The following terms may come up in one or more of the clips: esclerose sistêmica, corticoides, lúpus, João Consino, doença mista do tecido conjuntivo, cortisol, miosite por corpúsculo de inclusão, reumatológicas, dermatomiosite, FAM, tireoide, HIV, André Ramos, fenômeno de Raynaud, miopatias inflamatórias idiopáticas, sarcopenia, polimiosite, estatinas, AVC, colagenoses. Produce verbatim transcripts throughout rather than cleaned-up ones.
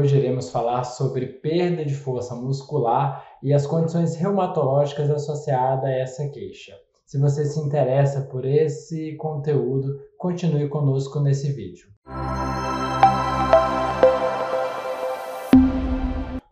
Hoje iremos falar sobre perda de força muscular e as condições reumatológicas associadas a essa queixa. Se você se interessa por esse conteúdo, continue conosco nesse vídeo.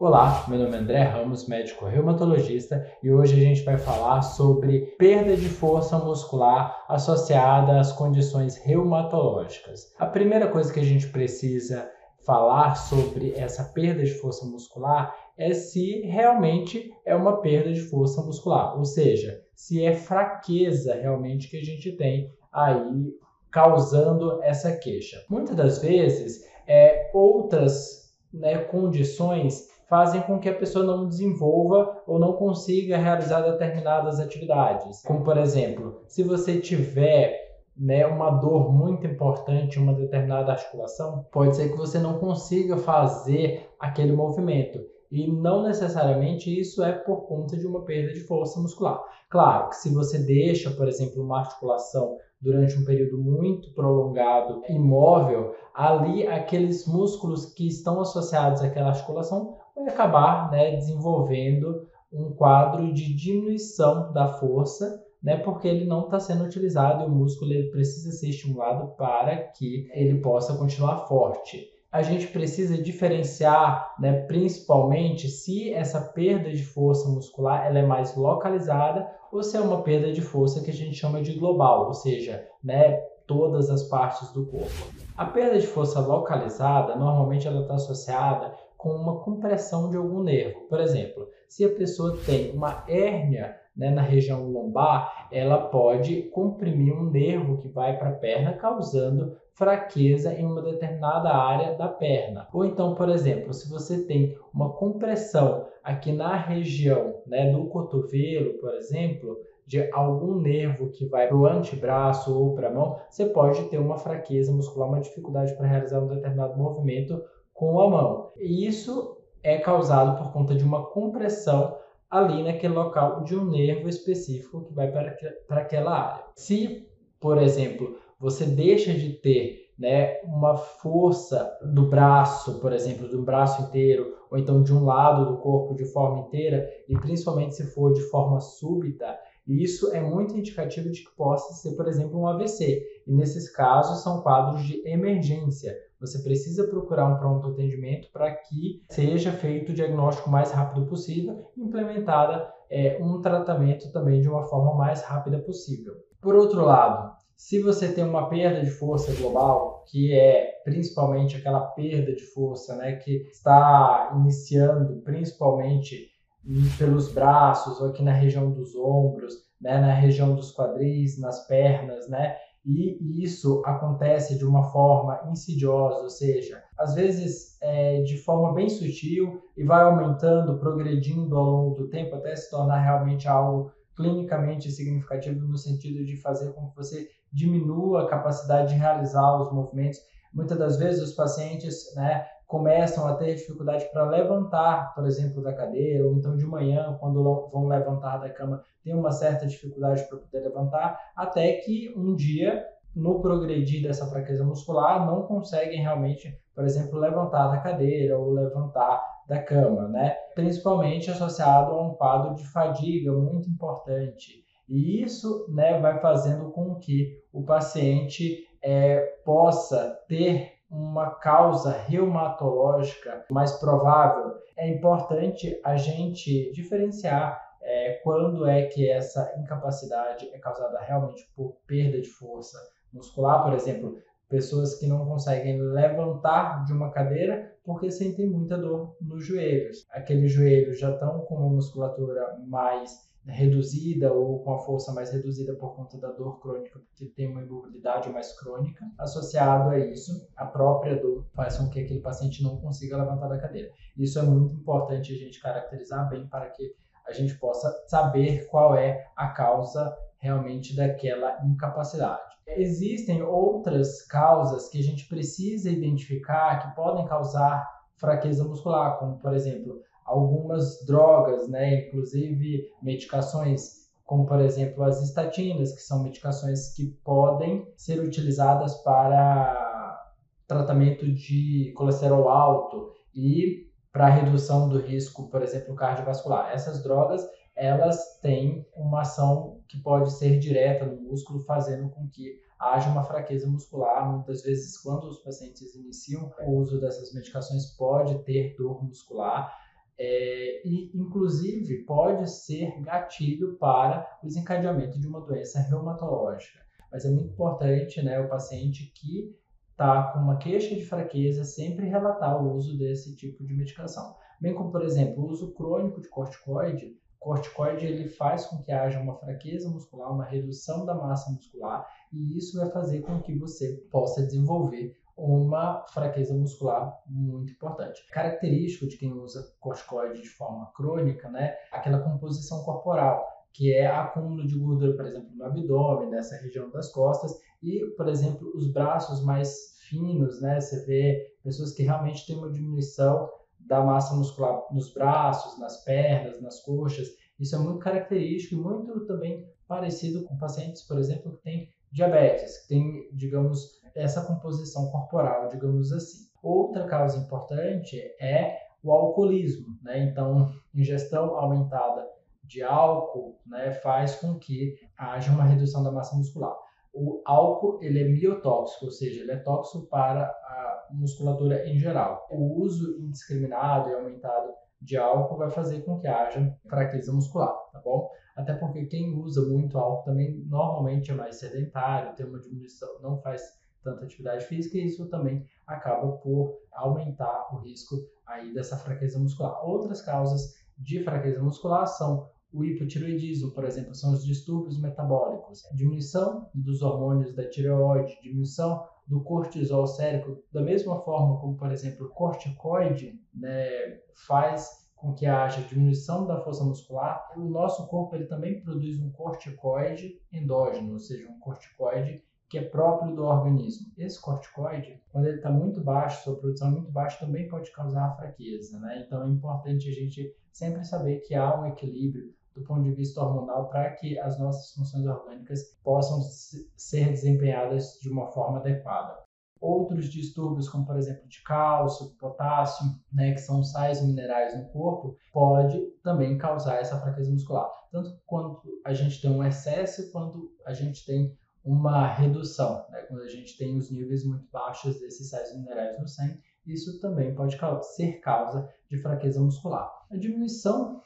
Olá, meu nome é André Ramos, médico reumatologista, e hoje a gente vai falar sobre perda de força muscular associada às condições reumatológicas. A primeira coisa que a gente precisa falar sobre essa perda de força muscular é se realmente é uma perda de força muscular, ou seja, se é fraqueza realmente que a gente tem aí causando essa queixa. Muitas das vezes, é, outras né, condições fazem com que a pessoa não desenvolva ou não consiga realizar determinadas atividades. Como, por exemplo, se você tiver né, uma dor muito importante em uma determinada articulação, pode ser que você não consiga fazer aquele movimento. E não necessariamente isso é por conta de uma perda de força muscular. Claro que se você deixa, por exemplo, uma articulação durante um período muito prolongado, imóvel, ali aqueles músculos que estão associados àquela articulação vai acabar né, desenvolvendo um quadro de diminuição da força, né, porque ele não está sendo utilizado e o músculo ele precisa ser estimulado para que ele possa continuar forte. A gente precisa diferenciar, né, principalmente, se essa perda de força muscular ela é mais localizada ou se é uma perda de força que a gente chama de global, ou seja, né, todas as partes do corpo. A perda de força localizada, normalmente, ela está associada com uma compressão de algum nervo. Por exemplo, se a pessoa tem uma hérnia né, na região lombar, ela pode comprimir um nervo que vai para a perna, causando fraqueza em uma determinada área da perna. Ou então, por exemplo, se você tem uma compressão aqui na região né, do cotovelo, por exemplo, de algum nervo que vai para o antebraço ou para a mão, você pode ter uma fraqueza muscular, uma dificuldade para realizar um determinado movimento com a mão. E isso é causado por conta de uma compressão ali naquele local de um nervo específico que vai para, para aquela área. Se, por exemplo, você deixa de ter né, uma força do braço, por exemplo, do braço inteiro, ou então de um lado do corpo de forma inteira, e principalmente se for de forma súbita, isso é muito indicativo de que possa ser, por exemplo, um A V C. E nesses casos são quadros de emergência. Você precisa procurar um pronto atendimento para que seja feito o diagnóstico o mais rápido possível e implementada é, um tratamento também de uma forma mais rápida possível. Por outro lado, se você tem uma perda de força global, que é principalmente aquela perda de força né, que está iniciando principalmente pelos braços, ou aqui na região dos ombros, né, na região dos quadris, nas pernas, né? E isso acontece de uma forma insidiosa, ou seja, às vezes é, de forma bem sutil e vai aumentando, progredindo ao longo do tempo até se tornar realmente algo clinicamente significativo no sentido de fazer com que você diminua a capacidade de realizar os movimentos. Muitas das vezes os pacientes né, começam a ter dificuldade para levantar, por exemplo, da cadeira, ou então de manhã, quando vão levantar da cama, tem uma certa dificuldade para poder levantar, até que um dia, no progredir dessa fraqueza muscular, não conseguem realmente, por exemplo, levantar da cadeira ou levantar da cama, né? Principalmente associado a um quadro de fadiga muito importante. E isso né, vai fazendo com que o paciente é, possa ter uma causa reumatológica mais provável. É importante a gente diferenciar é, quando é que essa incapacidade é causada realmente por perda de força muscular, por exemplo, pessoas que não conseguem levantar de uma cadeira porque sentem muita dor nos joelhos. Aqueles joelhos já estão com uma musculatura mais reduzida ou com a força mais reduzida por conta da dor crônica, porque tem uma imobilidade mais crônica. Associado a isso, a própria dor faz com que aquele paciente não consiga levantar da cadeira. Isso é muito importante a gente caracterizar bem para que a gente possa saber qual é a causa realmente daquela incapacidade. Existem outras causas que a gente precisa identificar que podem causar fraqueza muscular, como, por exemplo, algumas drogas, né, inclusive medicações, como por exemplo as estatinas, que são medicações que podem ser utilizadas para tratamento de colesterol alto e para redução do risco, por exemplo, cardiovascular. Essas drogas, elas têm uma ação que pode ser direta no músculo, fazendo com que haja uma fraqueza muscular. Muitas vezes, quando os pacientes iniciam o uso dessas medicações, pode ter dor muscular é, e, inclusive, pode ser gatilho para o desencadeamento de uma doença reumatológica. Mas é muito importante, né, o paciente que está com uma queixa de fraqueza sempre relatar o uso desse tipo de medicação. Bem como, por exemplo, o uso crônico de corticoide. O corticoide ele faz com que haja uma fraqueza muscular, uma redução da massa muscular, e isso vai fazer com que você possa desenvolver uma fraqueza muscular muito importante. Característico de quem usa corticoide de forma crônica, né, aquela composição corporal, que é acúmulo de gordura, por exemplo, no abdômen, nessa região das costas, e, por exemplo, os braços mais finos, né, você vê pessoas que realmente têm uma diminuição da massa muscular nos braços, nas pernas, nas coxas. Isso é muito característico e muito também parecido com pacientes, por exemplo, que têm diabetes, que têm, digamos, essa composição corporal, digamos assim. Outra causa importante é o alcoolismo, né? Então, ingestão aumentada de álcool, né, faz com que haja uma redução da massa muscular. O álcool, ele é miotóxico, ou seja, ele é tóxico para a musculatura em geral. O uso indiscriminado e aumentado de álcool vai fazer com que haja fraqueza muscular, tá bom? Até porque quem usa muito álcool também normalmente é mais sedentário, tem uma diminuição, não faz tanta atividade física, e isso também acaba por aumentar o risco aí dessa fraqueza muscular. Outras causas de fraqueza muscular são o hipotireoidismo, por exemplo, são os distúrbios metabólicos, diminuição dos hormônios da tireoide, diminuição do cortisol sérico, da mesma forma como, por exemplo, o corticoide, né, faz com que haja diminuição da força muscular. O nosso corpo ele também produz um corticoide endógeno, ou seja, um corticoide que é próprio do organismo. Esse corticoide, quando ele está muito baixo, sua produção é muito baixa, também pode causar fraqueza, né? Então é importante a gente sempre saber que há um equilíbrio do ponto de vista hormonal para que as nossas funções orgânicas possam ser desempenhadas de uma forma adequada. Outros distúrbios, como por exemplo de cálcio, potássio, né, que são sais minerais no corpo, pode também causar essa fraqueza muscular. Tanto quando a gente tem um excesso, quanto a gente tem uma redução, né? Quando a gente tem os níveis muito baixos desses sais minerais no sangue, isso também pode ser causa de fraqueza muscular. A diminuição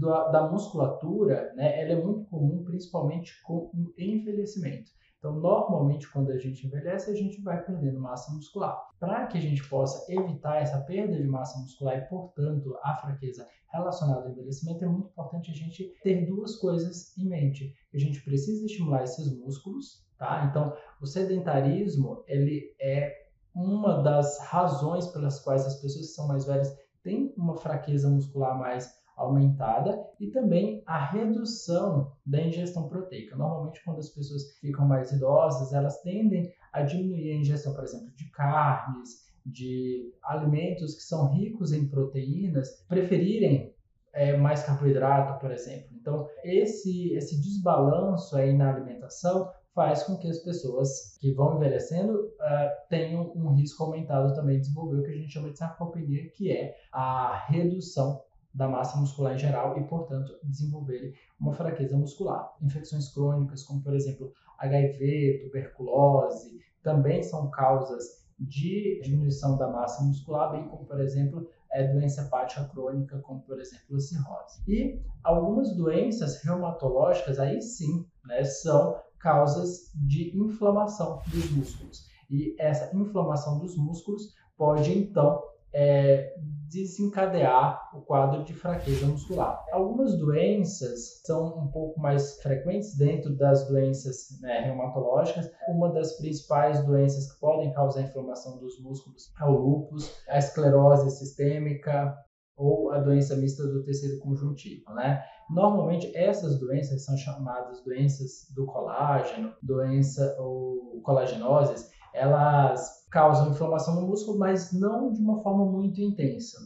da, da musculatura, né, ela é muito comum, principalmente com o envelhecimento. Então, normalmente, quando a gente envelhece, a gente vai perdendo massa muscular. Para que a gente possa evitar essa perda de massa muscular e, portanto, a fraqueza relacionada ao envelhecimento, é muito importante a gente ter duas coisas em mente. A gente precisa estimular esses músculos, tá? Então, o sedentarismo, ele é uma das razões pelas quais as pessoas que são mais velhas têm uma fraqueza muscular mais aumentada, e também a redução da ingestão proteica. Normalmente, quando as pessoas ficam mais idosas, elas tendem a diminuir a ingestão, por exemplo, de carnes, de alimentos que são ricos em proteínas, preferirem é, mais carboidrato, por exemplo. Então, esse, esse desbalanço aí na alimentação faz com que as pessoas que vão envelhecendo uh, tenham um risco aumentado também de desenvolver o que a gente chama de sarcopenia, que é a redução da massa muscular em geral e, portanto, desenvolverem uma fraqueza muscular. Infecções crônicas, como por exemplo H I V, tuberculose, também são causas de diminuição da massa muscular, bem como, por exemplo, é doença hepática crônica, como por exemplo a cirrose. E algumas doenças reumatológicas, aí sim, né, são causas de inflamação dos músculos. E essa inflamação dos músculos pode, então, É, desencadear o quadro de fraqueza muscular. Algumas doenças são um pouco mais frequentes dentro das doenças, né, reumatológicas. Uma das principais doenças que podem causar inflamação dos músculos é o lúpus, a esclerose sistêmica ou a doença mista do tecido conjuntivo, né? Normalmente essas doenças são chamadas doenças do colágeno, doença ou colagenoses. Elas causam inflamação no músculo, mas não de uma forma muito intensa.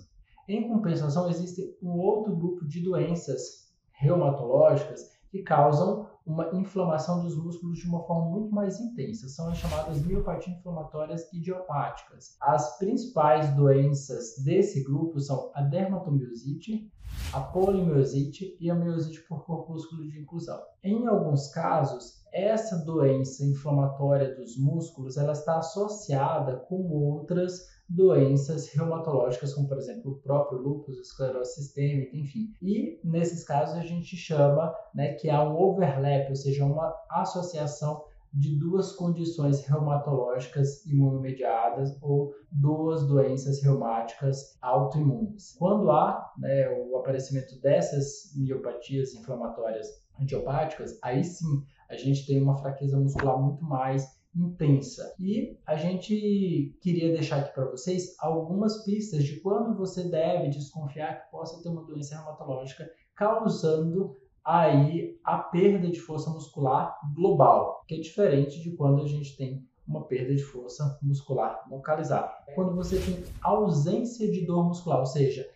Em compensação, existe um outro grupo de doenças reumatológicas que causam uma inflamação dos músculos de uma forma muito mais intensa. São as chamadas miopatias inflamatórias idiopáticas. As principais doenças desse grupo são a dermatomiosite, a polimiosite e a miosite por corpúsculo de inclusão. Em alguns casos, essa doença inflamatória dos músculos ela está associada com outras doenças reumatológicas, como por exemplo o próprio lúpus, esclerose sistêmica, enfim. E nesses casos a gente chama, né, que há um overlap, ou seja, uma associação de duas condições reumatológicas imunomediadas ou duas doenças reumáticas autoimunes. Quando há, né, o aparecimento dessas miopatias inflamatórias idiopáticas, aí sim a gente tem uma fraqueza muscular muito mais intensa. E a gente queria deixar aqui para vocês algumas pistas de quando você deve desconfiar que possa ter uma doença reumatológica causando aí a perda de força muscular global, que é diferente de quando a gente tem uma perda de força muscular localizada. É quando você tem ausência de dor muscular, ou seja,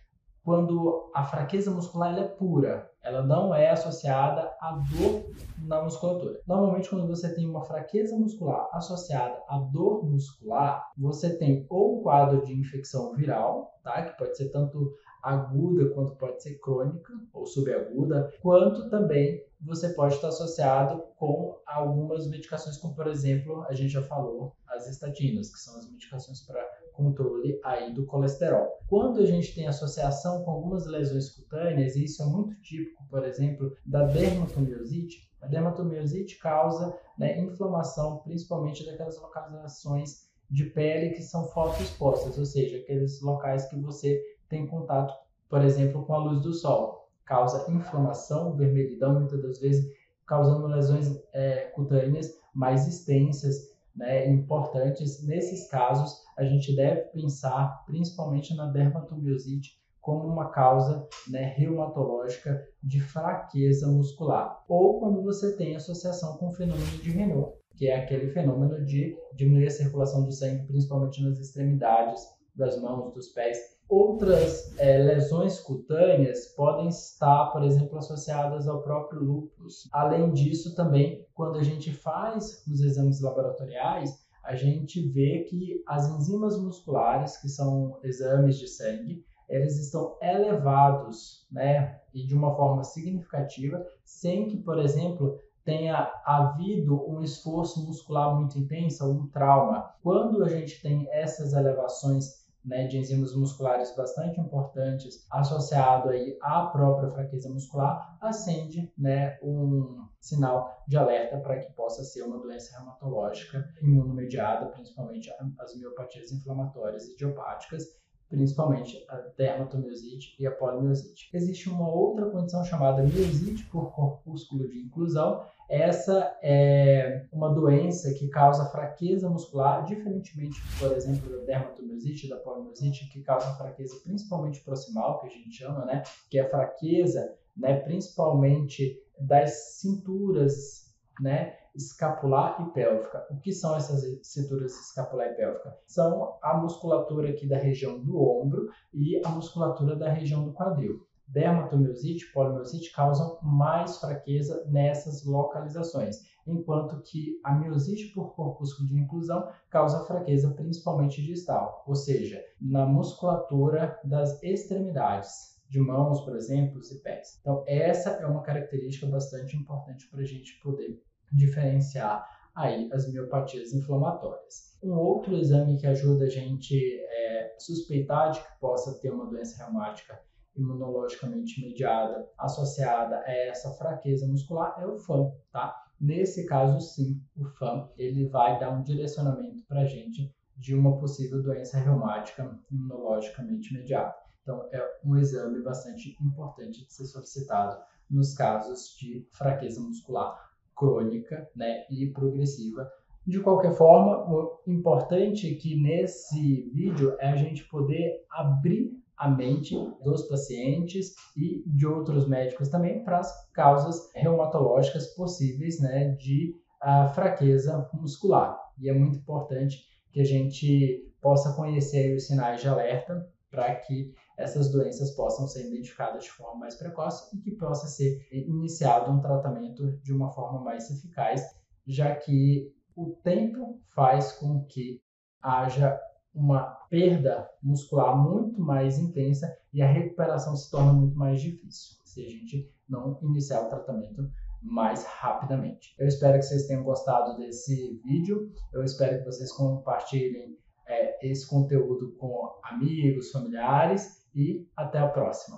quando a fraqueza muscular ela é pura, ela não é associada à dor na musculatura. Normalmente, quando você tem uma fraqueza muscular associada à dor muscular, você tem ou um quadro de infecção viral, tá? Que pode ser tanto aguda quanto pode ser crônica ou subaguda, quanto também você pode estar associado com algumas medicações, como por exemplo, a gente já falou, as estatinas, que são as medicações para controle aí do colesterol. Quando a gente tem associação com algumas lesões cutâneas, e isso é muito típico, por exemplo, da dermatomiosite, a dermatomiosite causa, né, inflamação principalmente daquelas localizações de pele que são fotoexpostas, ou seja, aqueles locais que você tem contato, por exemplo, com a luz do sol. Causa inflamação, vermelhidão, muitas das vezes causando lesões é, cutâneas mais extensas, né, importantes. Nesses casos, a gente deve pensar principalmente na dermatomiosite como uma causa, né, reumatológica de fraqueza muscular. Ou quando você tem associação com o fenômeno de Raynaud, que é aquele fenômeno de diminuir a circulação do sangue, principalmente nas extremidades das mãos, dos pés. Outras é, lesões cutâneas podem estar, por exemplo, associadas ao próprio lúpus. Além disso, também, quando a gente faz os exames laboratoriais, a gente vê que as enzimas musculares, que são exames de sangue, eles estão elevados, né, e de uma forma significativa, sem que, por exemplo, tenha havido um esforço muscular muito intenso, um trauma. Quando a gente tem essas elevações, né, de enzimas musculares bastante importantes, associado aí à própria fraqueza muscular, acende, né, um sinal de alerta para que possa ser uma doença reumatológica imunomediada, principalmente as miopatias inflamatórias idiopáticas, principalmente a dermatomiosite e a polimiosite. Existe uma outra condição chamada miosite por corpúsculo de inclusão. Essa é uma doença que causa fraqueza muscular, diferentemente, por exemplo, da dermatomiosite, da polimiosite, que causa fraqueza principalmente proximal, que a gente chama, né? Que é a fraqueza, né, principalmente das cinturas, né, escapular e pélvica. O que são essas cinturas escapular e pélvica? São a musculatura aqui da região do ombro e a musculatura da região do quadril. Dermatomiosite e polimiosite causam mais fraqueza nessas localizações, enquanto que a miosite por corpúsculo de inclusão causa fraqueza principalmente distal, ou seja, na musculatura das extremidades, de mãos, por exemplo, e pés. Então, essa é uma característica bastante importante para a gente poder diferenciar aí as miopatias inflamatórias. Um outro exame que ajuda a gente é, suspeitar de que possa ter uma doença reumática imunologicamente mediada associada a essa fraqueza muscular é o FAM, tá? Nesse caso, sim, o FAM ele vai dar um direcionamento para a gente de uma possível doença reumática imunologicamente mediada. Então, é um exame bastante importante de ser solicitado nos casos de fraqueza muscular crônica, né, e progressiva. De qualquer forma, o importante que nesse vídeo é a gente poder abrir a mente dos pacientes e de outros médicos também para as causas reumatológicas possíveis, né, de a fraqueza muscular. E é muito importante que a gente possa conhecer os sinais de alerta para que essas doenças possam ser identificadas de forma mais precoce e que possa ser iniciado um tratamento de uma forma mais eficaz, já que o tempo faz com que haja uma perda muscular muito mais intensa e a recuperação se torna muito mais difícil se a gente não iniciar o tratamento mais rapidamente. Eu espero que vocês tenham gostado desse vídeo, eu espero que vocês compartilhem é, esse conteúdo com amigos, familiares e até a próxima.